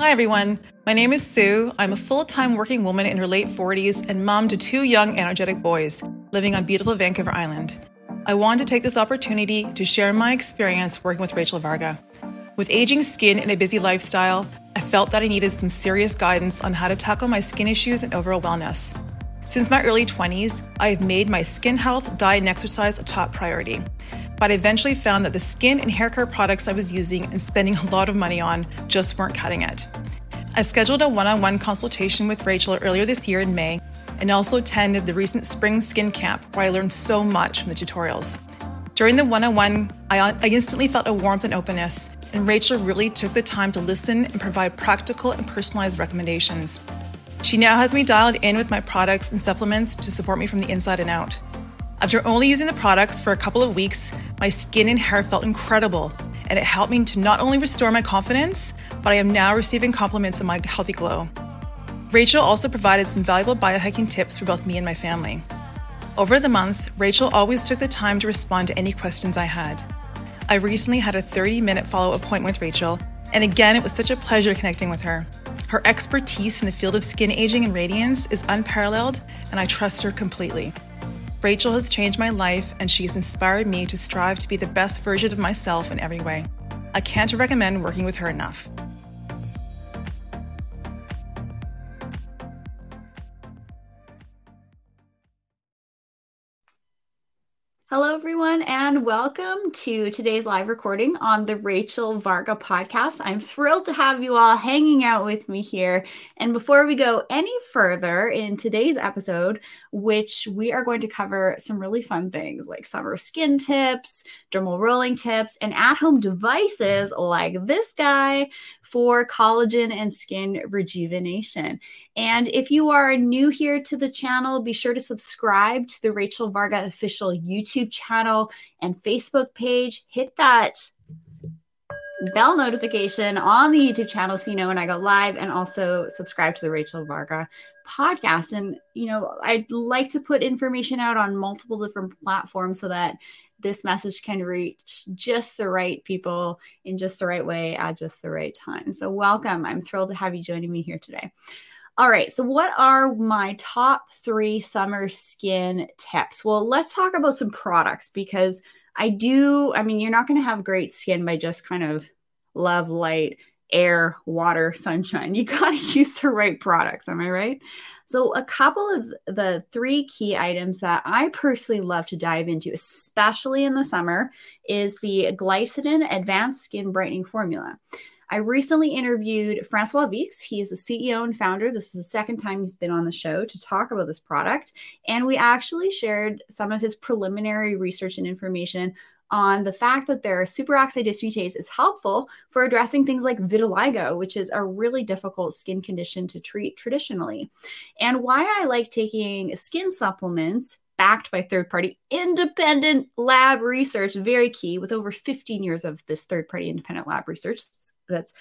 Hi everyone, my name is Sue. I'm a full-time working woman in her late 40s and mom to two young energetic boys living on beautiful Vancouver Island. I wanted to take this opportunity to share my experience working with Rachel Varga. With aging skin and a busy lifestyle, I felt that I needed some serious guidance on how to tackle my skin issues and overall wellness. Since my early 20s, I have made my skin health, diet, and exercise a top priority. But I eventually found that the skin and hair care products I was using and spending a lot of money on just weren't cutting it. I scheduled a one-on-one consultation with Rachel earlier this year in May and also attended the recent spring skin camp where I learned so much from the tutorials. During the one-on-one, I instantly felt a warmth and openness, and Rachel really took the time to listen and provide practical and personalized recommendations. She now has me dialed in with my products and supplements to support me from the inside and out. After only using the products for a couple of weeks, my skin and hair felt incredible, and it helped me to not only restore my confidence, but I am now receiving compliments on my healthy glow. Rachel also provided some valuable biohacking tips for both me and my family. Over the months, Rachel always took the time to respond to any questions I had. I recently had a 30-minute follow-up appointment with Rachel, and again, it was such a pleasure connecting with her. Her expertise in the field of skin aging and radiance is unparalleled, and I trust her completely. Rachel has changed my life, and she's inspired me to strive to be the best version of myself in every way. I can't recommend working with her enough. Hello, everyone, and welcome to today's live recording on the Rachel Varga podcast. I'm thrilled to have you all hanging out with me here. And before we go any further in today's episode, which we are going to cover some really fun things like summer skin tips, dermal rolling tips, and at-home devices like this guy for collagen and skin rejuvenation. And if you are new here to the channel, be sure to subscribe to the Rachel Varga official YouTube channel and Facebook page. Hit that bell notification on the YouTube channel so you know when I go live, and also subscribe to the Rachel Varga podcast. And, you know, I'd like to put information out on multiple different platforms so that this message can reach just the right people in just the right way at just the right time. So welcome. I'm thrilled to have you joining me here today. All right. So what are my top three summer skin tips? Well, let's talk about some products, because you're not going to have great skin by just kind of love, light, air, water, sunshine. You got to use the right products. Am I right? So a couple of the three key items that I personally love to dive into, especially in the summer, is the Glycidin Advanced Skin Brightening Formula. I recently interviewed Francois Vix. He is the CEO and founder. This is the second time he's been on the show to talk about this product. And we actually shared some of his preliminary research and information on the fact that their superoxide dismutase is helpful for addressing things like vitiligo, which is a really difficult skin condition to treat traditionally. And why I like taking skin supplements backed by third-party independent lab research, very key, with over 15 years of this third-party independent lab research. That's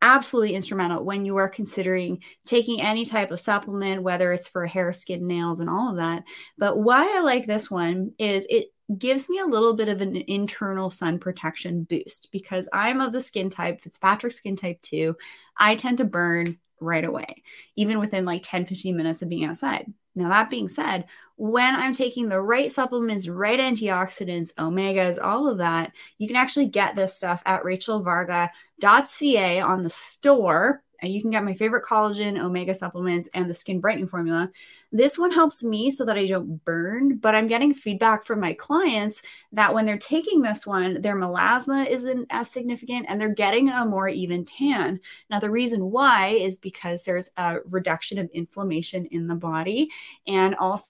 absolutely instrumental when you are considering taking any type of supplement, whether it's for hair, skin, nails, and all of that. But why I like this one is it gives me a little bit of an internal sun protection boost, because I'm of the skin type, Fitzpatrick skin type 2. I tend to burn right away, even within like 10-15 minutes of being outside. Now, that being said, when I'm taking the right supplements, right antioxidants, omegas, all of that, you can actually get this stuff at RachelVarga.ca on the store. And you can get my favorite collagen, omega supplements, and the skin brightening formula. This one helps me so that I don't burn, but I'm getting feedback from my clients that when they're taking this one, their melasma isn't as significant and they're getting a more even tan. Now, the reason why is because there's a reduction of inflammation in the body, and also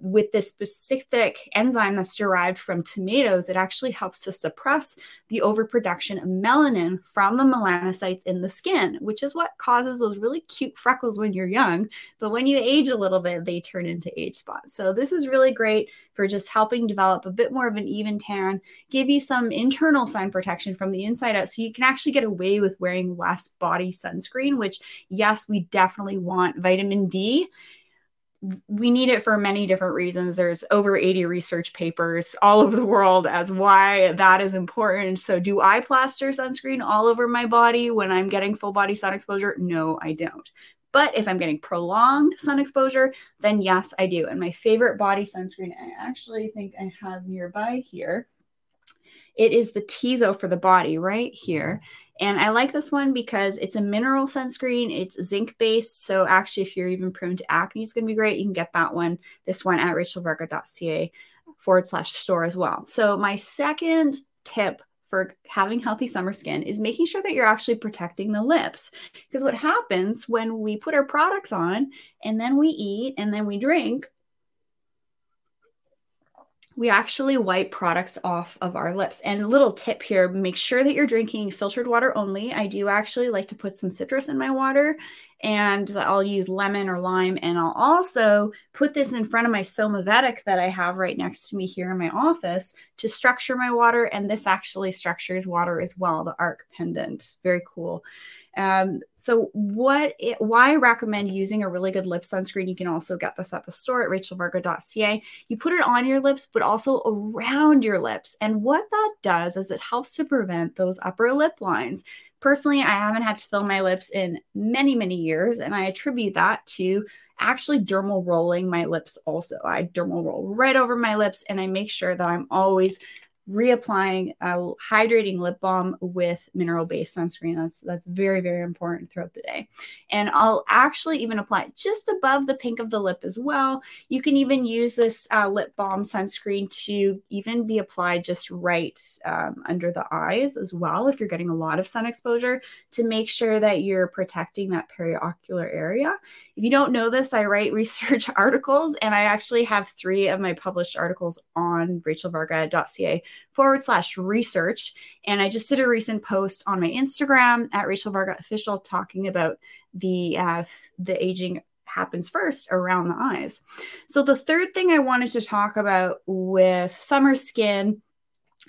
with this specific enzyme that's derived from tomatoes, it actually helps to suppress the overproduction of melanin from the melanocytes in the skin, which is what causes those really cute freckles when you're young. But when you age a little bit, they turn into age spots. So this is really great for just helping develop a bit more of an even tan, give you some internal sun protection from the inside out, so you can actually get away with wearing less body sunscreen, which, yes, we definitely want vitamin D we need it for many different reasons. There's over 80 research papers all over the world as why that is important. So do I plaster sunscreen all over my body when I'm getting full body sun exposure? No, I don't. But if I'm getting prolonged sun exposure, then yes, I do. And my favorite body sunscreen, I actually think I have nearby here. It is the Tizo for the body right here. And I like this one because it's a mineral sunscreen. It's zinc-based. So actually, if you're even prone to acne, it's going to be great. You can get that one, this one at RachelVarga.ca/store as well. So my second tip for having healthy summer skin is making sure that you're actually protecting the lips. Because what happens when we put our products on and then we eat and then we drink, we actually wipe products off of our lips. And a little tip here, make sure that you're drinking filtered water only. I do actually like to put some citrus in my water, and I'll use lemon or lime. And I'll also put this in front of my Somavedic that I have right next to me here in my office to structure my water. And this actually structures water as well, the arc pendant. Very cool. So why I recommend using a really good lip sunscreen. You can also get this at the store at RachelVarga.ca. You put it on your lips, but also around your lips. And what that does is it helps to prevent those upper lip lines. Personally, I haven't had to fill my lips in many, many years, and I attribute that to actually dermal rolling my lips also. I dermal roll right over my lips, and I make sure that I'm always reapplying a hydrating lip balm with mineral-based sunscreen. That's very, very important throughout the day. And I'll actually even apply it just above the pink of the lip as well. You can even use this lip balm sunscreen to even be applied just right under the eyes as well, if you're getting a lot of sun exposure, to make sure that you're protecting that periocular area. If you don't know this, I write research articles, and I actually have 3 of my published articles on RachelVarga.ca /research. And I just did a recent post on my Instagram at Rachel Varga Official talking about the aging happens first around the eyes. So the third thing I wanted to talk about with summer skin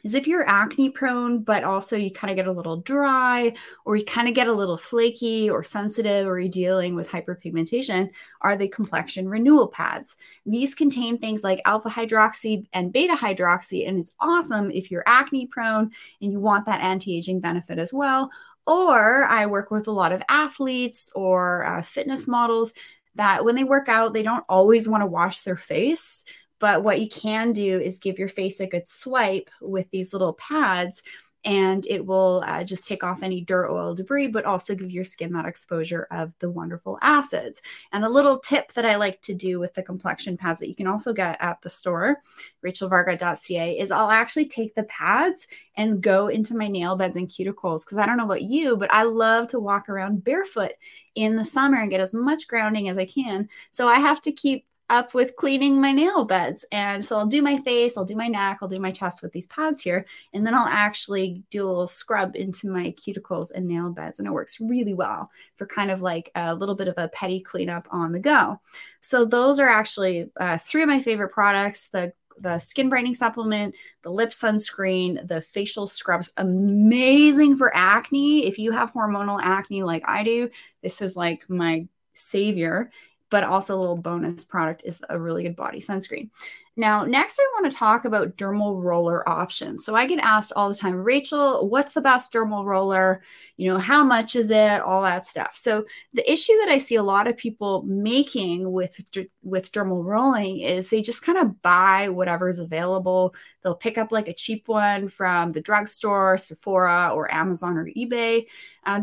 is if you're acne prone, but also you kind of get a little dry, or you kind of get a little flaky or sensitive, or you're dealing with hyperpigmentation, are the complexion renewal pads. These contain things like alpha hydroxy and beta hydroxy, and it's awesome if you're acne prone and you want that anti-aging benefit as well. Or I work with a lot of athletes or fitness models that when they work out, they don't always want to wash their face. But what you can do is give your face a good swipe with these little pads, and it will just take off any dirt, oil, debris, but also give your skin that exposure of the wonderful acids. And a little tip that I like to do with the complexion pads that you can also get at the store, RachelVarga.ca, is I'll actually take the pads and go into my nail beds and cuticles, because I don't know about you, but I love to walk around barefoot in the summer and get as much grounding as I can. So I have to keep up with cleaning my nail beds. And so I'll do my face, I'll do my neck, I'll do my chest with these pads here. And then I'll actually do a little scrub into my cuticles and nail beds. And it works really well for kind of like a little bit of a petty cleanup on the go. So those are actually 3 of my favorite products: the skin brightening supplement, the lip sunscreen, the facial scrubs. Amazing for acne. If you have hormonal acne like I do, this is like my savior. But also a little bonus product is a really good body sunscreen. Now, next I want to talk about dermal roller options. So I get asked all the time, Rachel, what's the best dermal roller? You know, how much is it? All that stuff. So the issue that I see a lot of people making with dermal rolling is they just kind of buy whatever's available. They'll pick up like a cheap one from the drugstore, Sephora, or Amazon or eBay.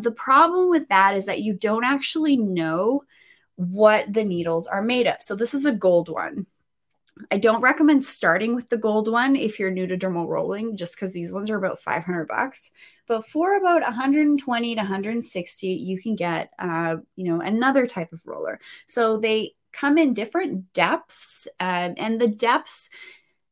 The problem with that is that you don't actually know what the needles are made of. So this is a gold one. I don't recommend starting with the gold one if you're new to dermal rolling, just because these ones are about $500. But for about $120 to $160, you can get, another type of roller. So they come in different depths, and the depths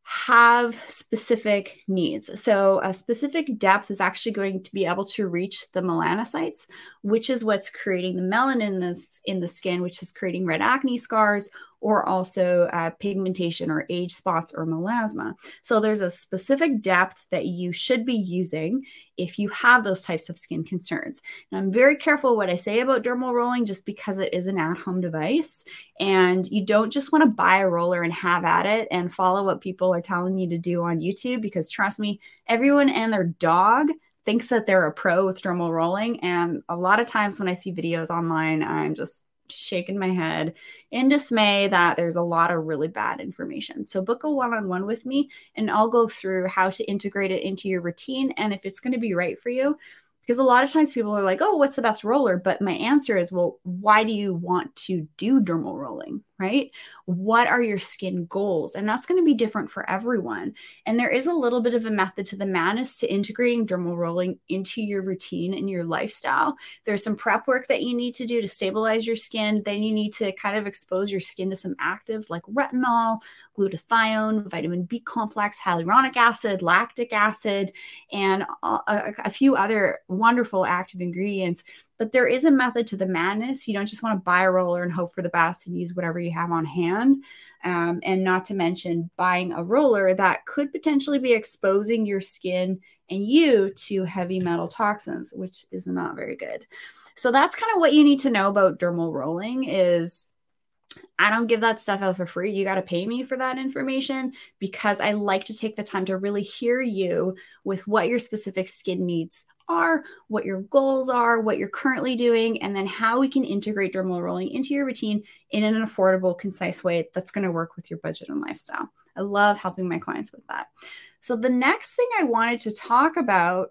have specific needs. So a specific depth is actually going to be able to reach the melanocytes, which is what's creating the melanin in the skin, which is creating red acne scars, or also pigmentation or age spots or melasma. So there's a specific depth that you should be using if you have those types of skin concerns. And I'm very careful what I say about dermal rolling just because it is an at-home device, and you don't just want to buy a roller and have at it and follow what people are telling you to do on YouTube, because trust me, everyone and their dog thinks that they're a pro with dermal rolling. And a lot of times when I see videos online, I'm just shaking my head in dismay that there's a lot of really bad information. So book a one-on-one with me and I'll go through how to integrate it into your routine and if it's going to be right for you. Because a lot of times people are like, oh, what's the best roller? But my answer is, well, why do you want to do dermal rolling, right? What are your skin goals? And that's going to be different for everyone. And there is a little bit of a method to the madness to integrating dermal rolling into your routine and your lifestyle. There's some prep work that you need to do to stabilize your skin. Then you need to kind of expose your skin to some actives like retinol, glutathione, vitamin B complex, hyaluronic acid, lactic acid, and a few other wonderful active ingredients. But there is a method to the madness. You don't just want to buy a roller and hope for the best and use whatever you have on hand. And not to mention buying a roller that could potentially be exposing your skin and you to heavy metal toxins, which is not very good. So that's kind of what you need to know about dermal rolling is I don't give that stuff out for free. You got to pay me for that information because I like to take the time to really hear you with what your specific skin needs are, what your goals are, what you're currently doing, and then how we can integrate dermal rolling into your routine in an affordable, concise way that's going to work with your budget and lifestyle. I love helping my clients with that. So the next thing I wanted to talk about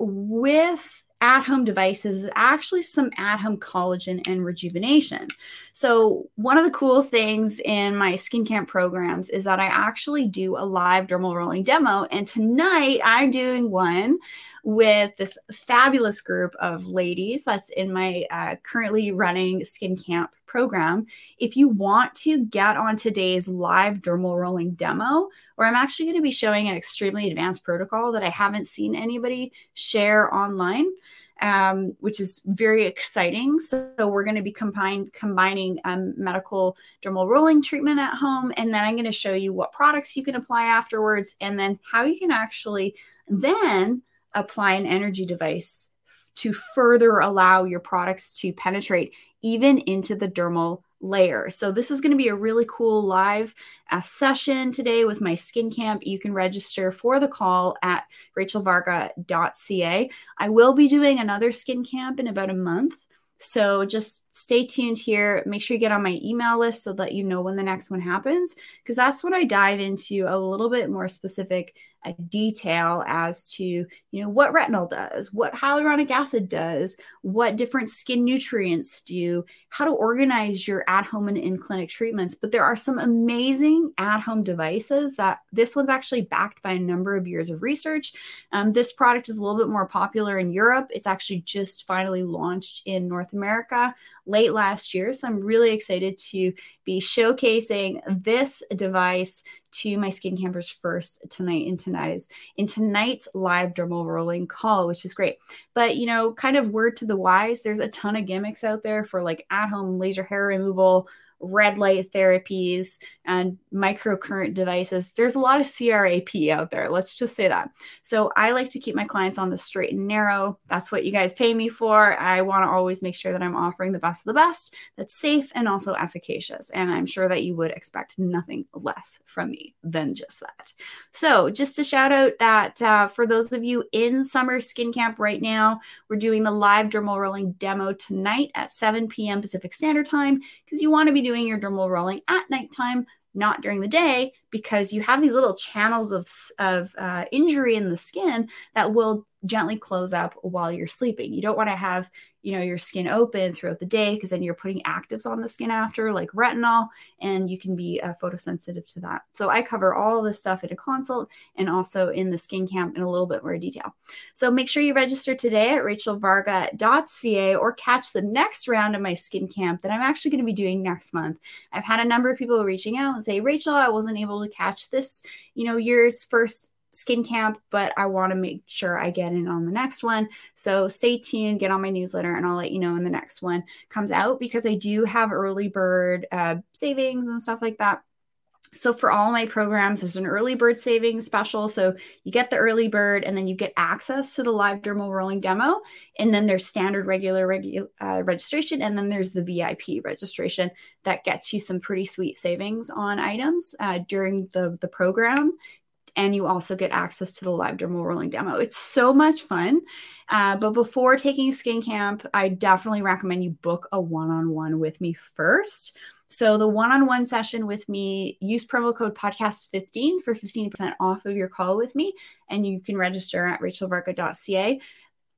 with at-home devices is actually some at-home collagen and rejuvenation. So one of the cool things in my skin camp programs is that I actually do a live dermal rolling demo. And tonight I'm doing one with this fabulous group of ladies that's in my currently running skin camp program. If you want to get on today's live dermal rolling demo, where I'm actually going to be showing an extremely advanced protocol that I haven't seen anybody share online, which is very exciting. So we're going to be combining medical dermal rolling treatment at home. And then I'm going to show you what products you can apply afterwards, and then how you can actually then apply an energy device to further allow your products to penetrate even into the dermal layer. So this is going to be a really cool live session today with my skin camp. You can register for the call at RachelVarga.ca. I will be doing another skin camp in about a month. So just stay tuned here. Make sure you get on my email list so that you know when the next one happens, because that's when I dive into a little bit more specific detail as to, you know, what retinol does, what hyaluronic acid does, what different skin nutrients do, how to organize your at-home and in-clinic treatments. But there are some amazing at-home devices that this one's actually backed by a number of years of research. This product is a little bit more popular in Europe. It's actually just finally launched in North America late last year. So I'm really excited to be showcasing this device to my skin campers first tonight in tonight's live dermal rolling call, which is great. But, you know, kind of word to the wise, there's a ton of gimmicks out there for like at-home laser hair removal, red light therapies, and microcurrent devices. There's a lot of CRAP out there. Let's just say that. So I like to keep my clients on the straight and narrow. That's what you guys pay me for. I want to always make sure that I'm offering the best of the best that's safe and also efficacious. And I'm sure that you would expect nothing less from me than just that. So just a shout out that for those of you in summer skin camp right now, we're doing the live dermal rolling demo tonight at 7 p.m. Pacific Standard Time, because you want to be doing your dermal rolling at nighttime, not during the day, because you have these little channels of injury in the skin that will gently close up while you're sleeping. You don't want to have, you know, your skin open throughout the day, because then you're putting actives on the skin after, like retinol, and you can be photosensitive to that. So I cover all this stuff in a consult and also in the skin camp in a little bit more detail. So make sure you register today at RachelVarga.ca or catch the next round of my skin camp that I'm actually going to be doing next month. I've had a number of people reaching out and say, Rachel, I wasn't able to catch this, you know, year's first skin camp, but I want to make sure I get in on the next one. So stay tuned, get on my newsletter, and I'll let you know when the next one comes out, because I do have early bird savings and stuff like that. So for all my programs, there's an early bird savings special. So you get the early bird and then you get access to the live dermal rolling demo. And then there's standard regular registration. And then there's the VIP registration that gets you some pretty sweet savings on items during the program. And you also get access to the live dermal rolling demo. It's so much fun. But before taking skin camp, I definitely recommend you book a one-on-one with me first. So the one-on-one session with me, use promo code podcast15 for 15% off of your call with me. And you can register at RachelVarga.ca.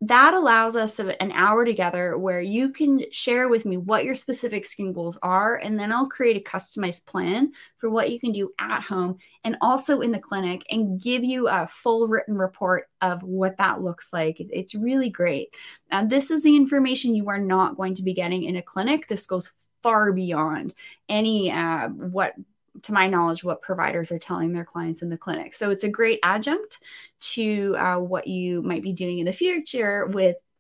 That allows us an hour together where you can share with me what your specific skin goals are, and then I'll create a customized plan for what you can do at home and also in the clinic, and give you a full written report of what that looks like. It's really great. This is the information you are not going to be getting in a clinic. This goes far beyond any to my knowledge, what providers are telling their clients in the clinic. So it's a great adjunct to what you might be doing in the future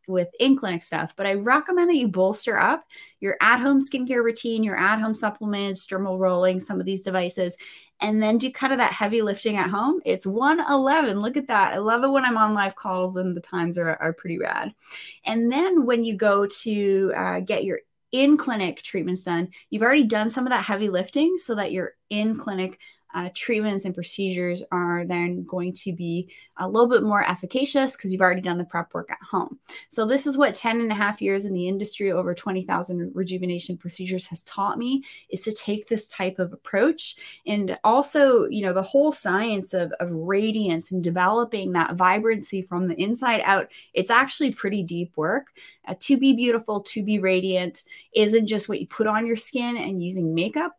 with in-clinic stuff. But I recommend that you bolster up your at-home skincare routine, your at-home supplements, dermal rolling, some of these devices, and then do kind of that heavy lifting at home. It's 111. Look at that. I love it when I'm on live calls and the times are pretty rad. And then when you go to get your in-clinic treatments done, you've already done some of that heavy lifting so that your in-clinic treatments and procedures are then going to be a little bit more efficacious because you've already done the prep work at home. So this is what 10 and a half years in the industry, over 20,000 rejuvenation procedures has taught me, is to take this type of approach. And also, you know, the whole science of radiance and developing that vibrancy from the inside out, it's actually pretty deep work. To be beautiful, to be radiant isn't just what you put on your skin and using makeup.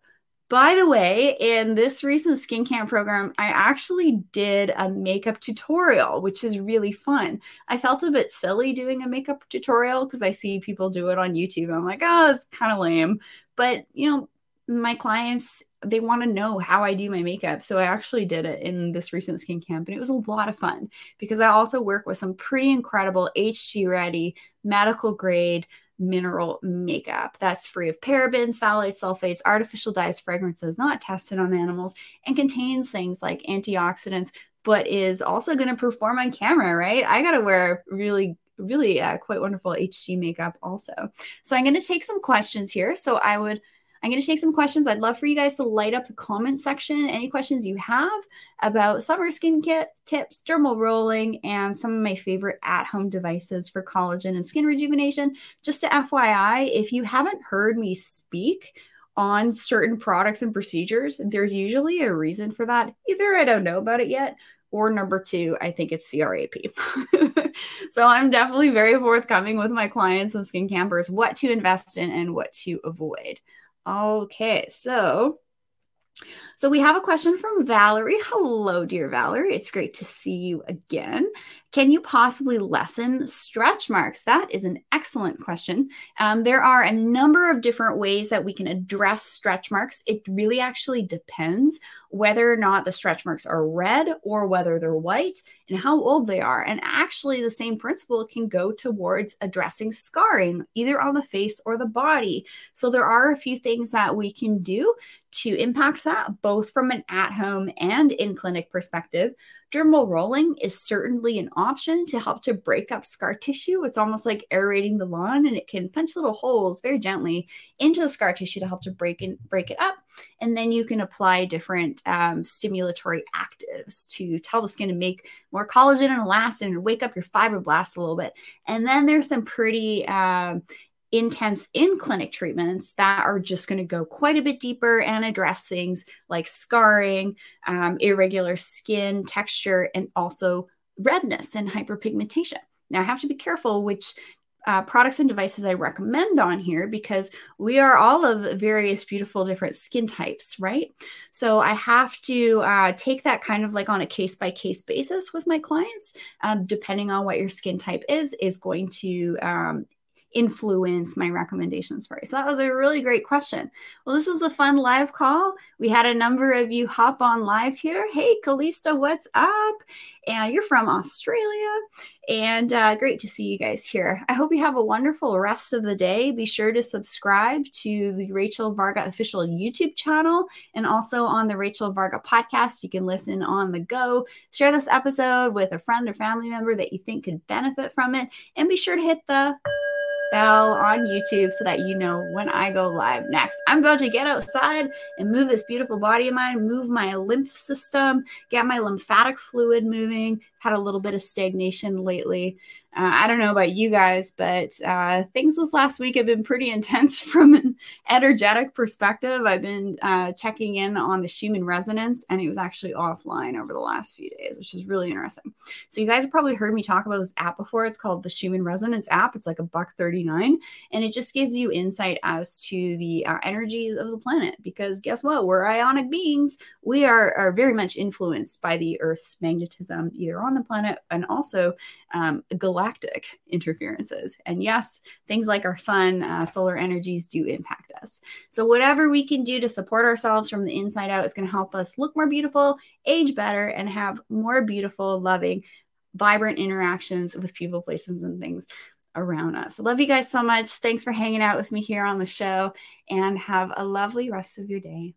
By the way, in this recent skin camp program, I actually did a makeup tutorial, which is really fun. I felt a bit silly doing a makeup tutorial because I see people do it on YouTube. I'm like, oh, it's kind of lame. But, you know, my clients, they want to know how I do my makeup. So I actually did it in this recent skin camp. And it was a lot of fun because I also work with some pretty incredible HT ready, medical grade mineral makeup that's free of parabens, phthalates, sulfates, artificial dyes, fragrances not tested on animals, and contains things like antioxidants, but is also going to perform on camera, right? I got to wear really quite wonderful HG makeup also. So I'm going to take some questions here. I'm going to take some questions. I'd love for you guys to light up the comment section. Any questions you have about summer skin tips, dermal rolling, and some of my favorite at-home devices for collagen and skin rejuvenation. Just a FYI, if you haven't heard me speak on certain products and procedures, there's usually a reason for that. Either I don't know about it yet, or number two, I think it's CRAP. So I'm definitely very forthcoming with my clients and skin campers, what to invest in and what to avoid. Okay, so we have a question from Valerie. Hello, dear Valerie. It's great to see you again. Can you possibly lessen stretch marks? That is an excellent question. There are a number of different ways that we can address stretch marks. It really actually depends whether or not the stretch marks are red or whether they're white and how old they are. And actually the same principle can go towards addressing scarring, either on the face or the body. So there are a few things that we can do to impact that, both from an at-home and in-clinic perspective. Dermal rolling is certainly an option to help to break up scar tissue. It's almost like aerating the lawn, and it can punch little holes very gently into the scar tissue to help to break it up. And then you can apply different stimulatory actives to tell the skin to make more collagen and elastin and wake up your fibroblasts a little bit. And then there's some pretty intense in-clinic treatments that are just going to go quite a bit deeper and address things like scarring, irregular skin texture, and also redness and hyperpigmentation. Now, I have to be careful which products and devices I recommend on here, because we are all of various beautiful different skin types, right? So I have to take that kind of like on a case-by-case basis with my clients, depending on what your skin type is going to influence my recommendations for you? So that was a really great question. Well, this is a fun live call. We had a number of you hop on live here. Hey, Kalista, what's up? And you're from Australia. And great to see you guys here. I hope you have a wonderful rest of the day. Be sure to subscribe to the Rachel Varga official YouTube channel and also on the Rachel Varga podcast. You can listen on the go. Share this episode with a friend or family member that you think could benefit from it. And be sure to hit the bell on YouTube so that you know when I go live next. I'm about to get outside and move this beautiful body of mine, move my lymph system, get my lymphatic fluid moving. Had a little bit of stagnation lately. I don't know about you guys, but things this last week have been pretty intense from an energetic perspective. I've been checking in on the Schumann Resonance, and it was actually offline over the last few days, which is really interesting. So you guys have probably heard me talk about this app before. It's called the Schumann Resonance app. It's like $1.39, and it just gives you insight as to the energies of the planet, because guess what? We're ionic beings. We are very much influenced by the Earth's magnetism, either on the planet and also galactic interferences. And yes, things like our sun, solar energies do impact us. So whatever we can do to support ourselves from the inside out is going to help us look more beautiful, age better, and have more beautiful, loving, vibrant interactions with people, places, and things around us. I love you guys so much. Thanks for hanging out with me here on the show, and have a lovely rest of your day.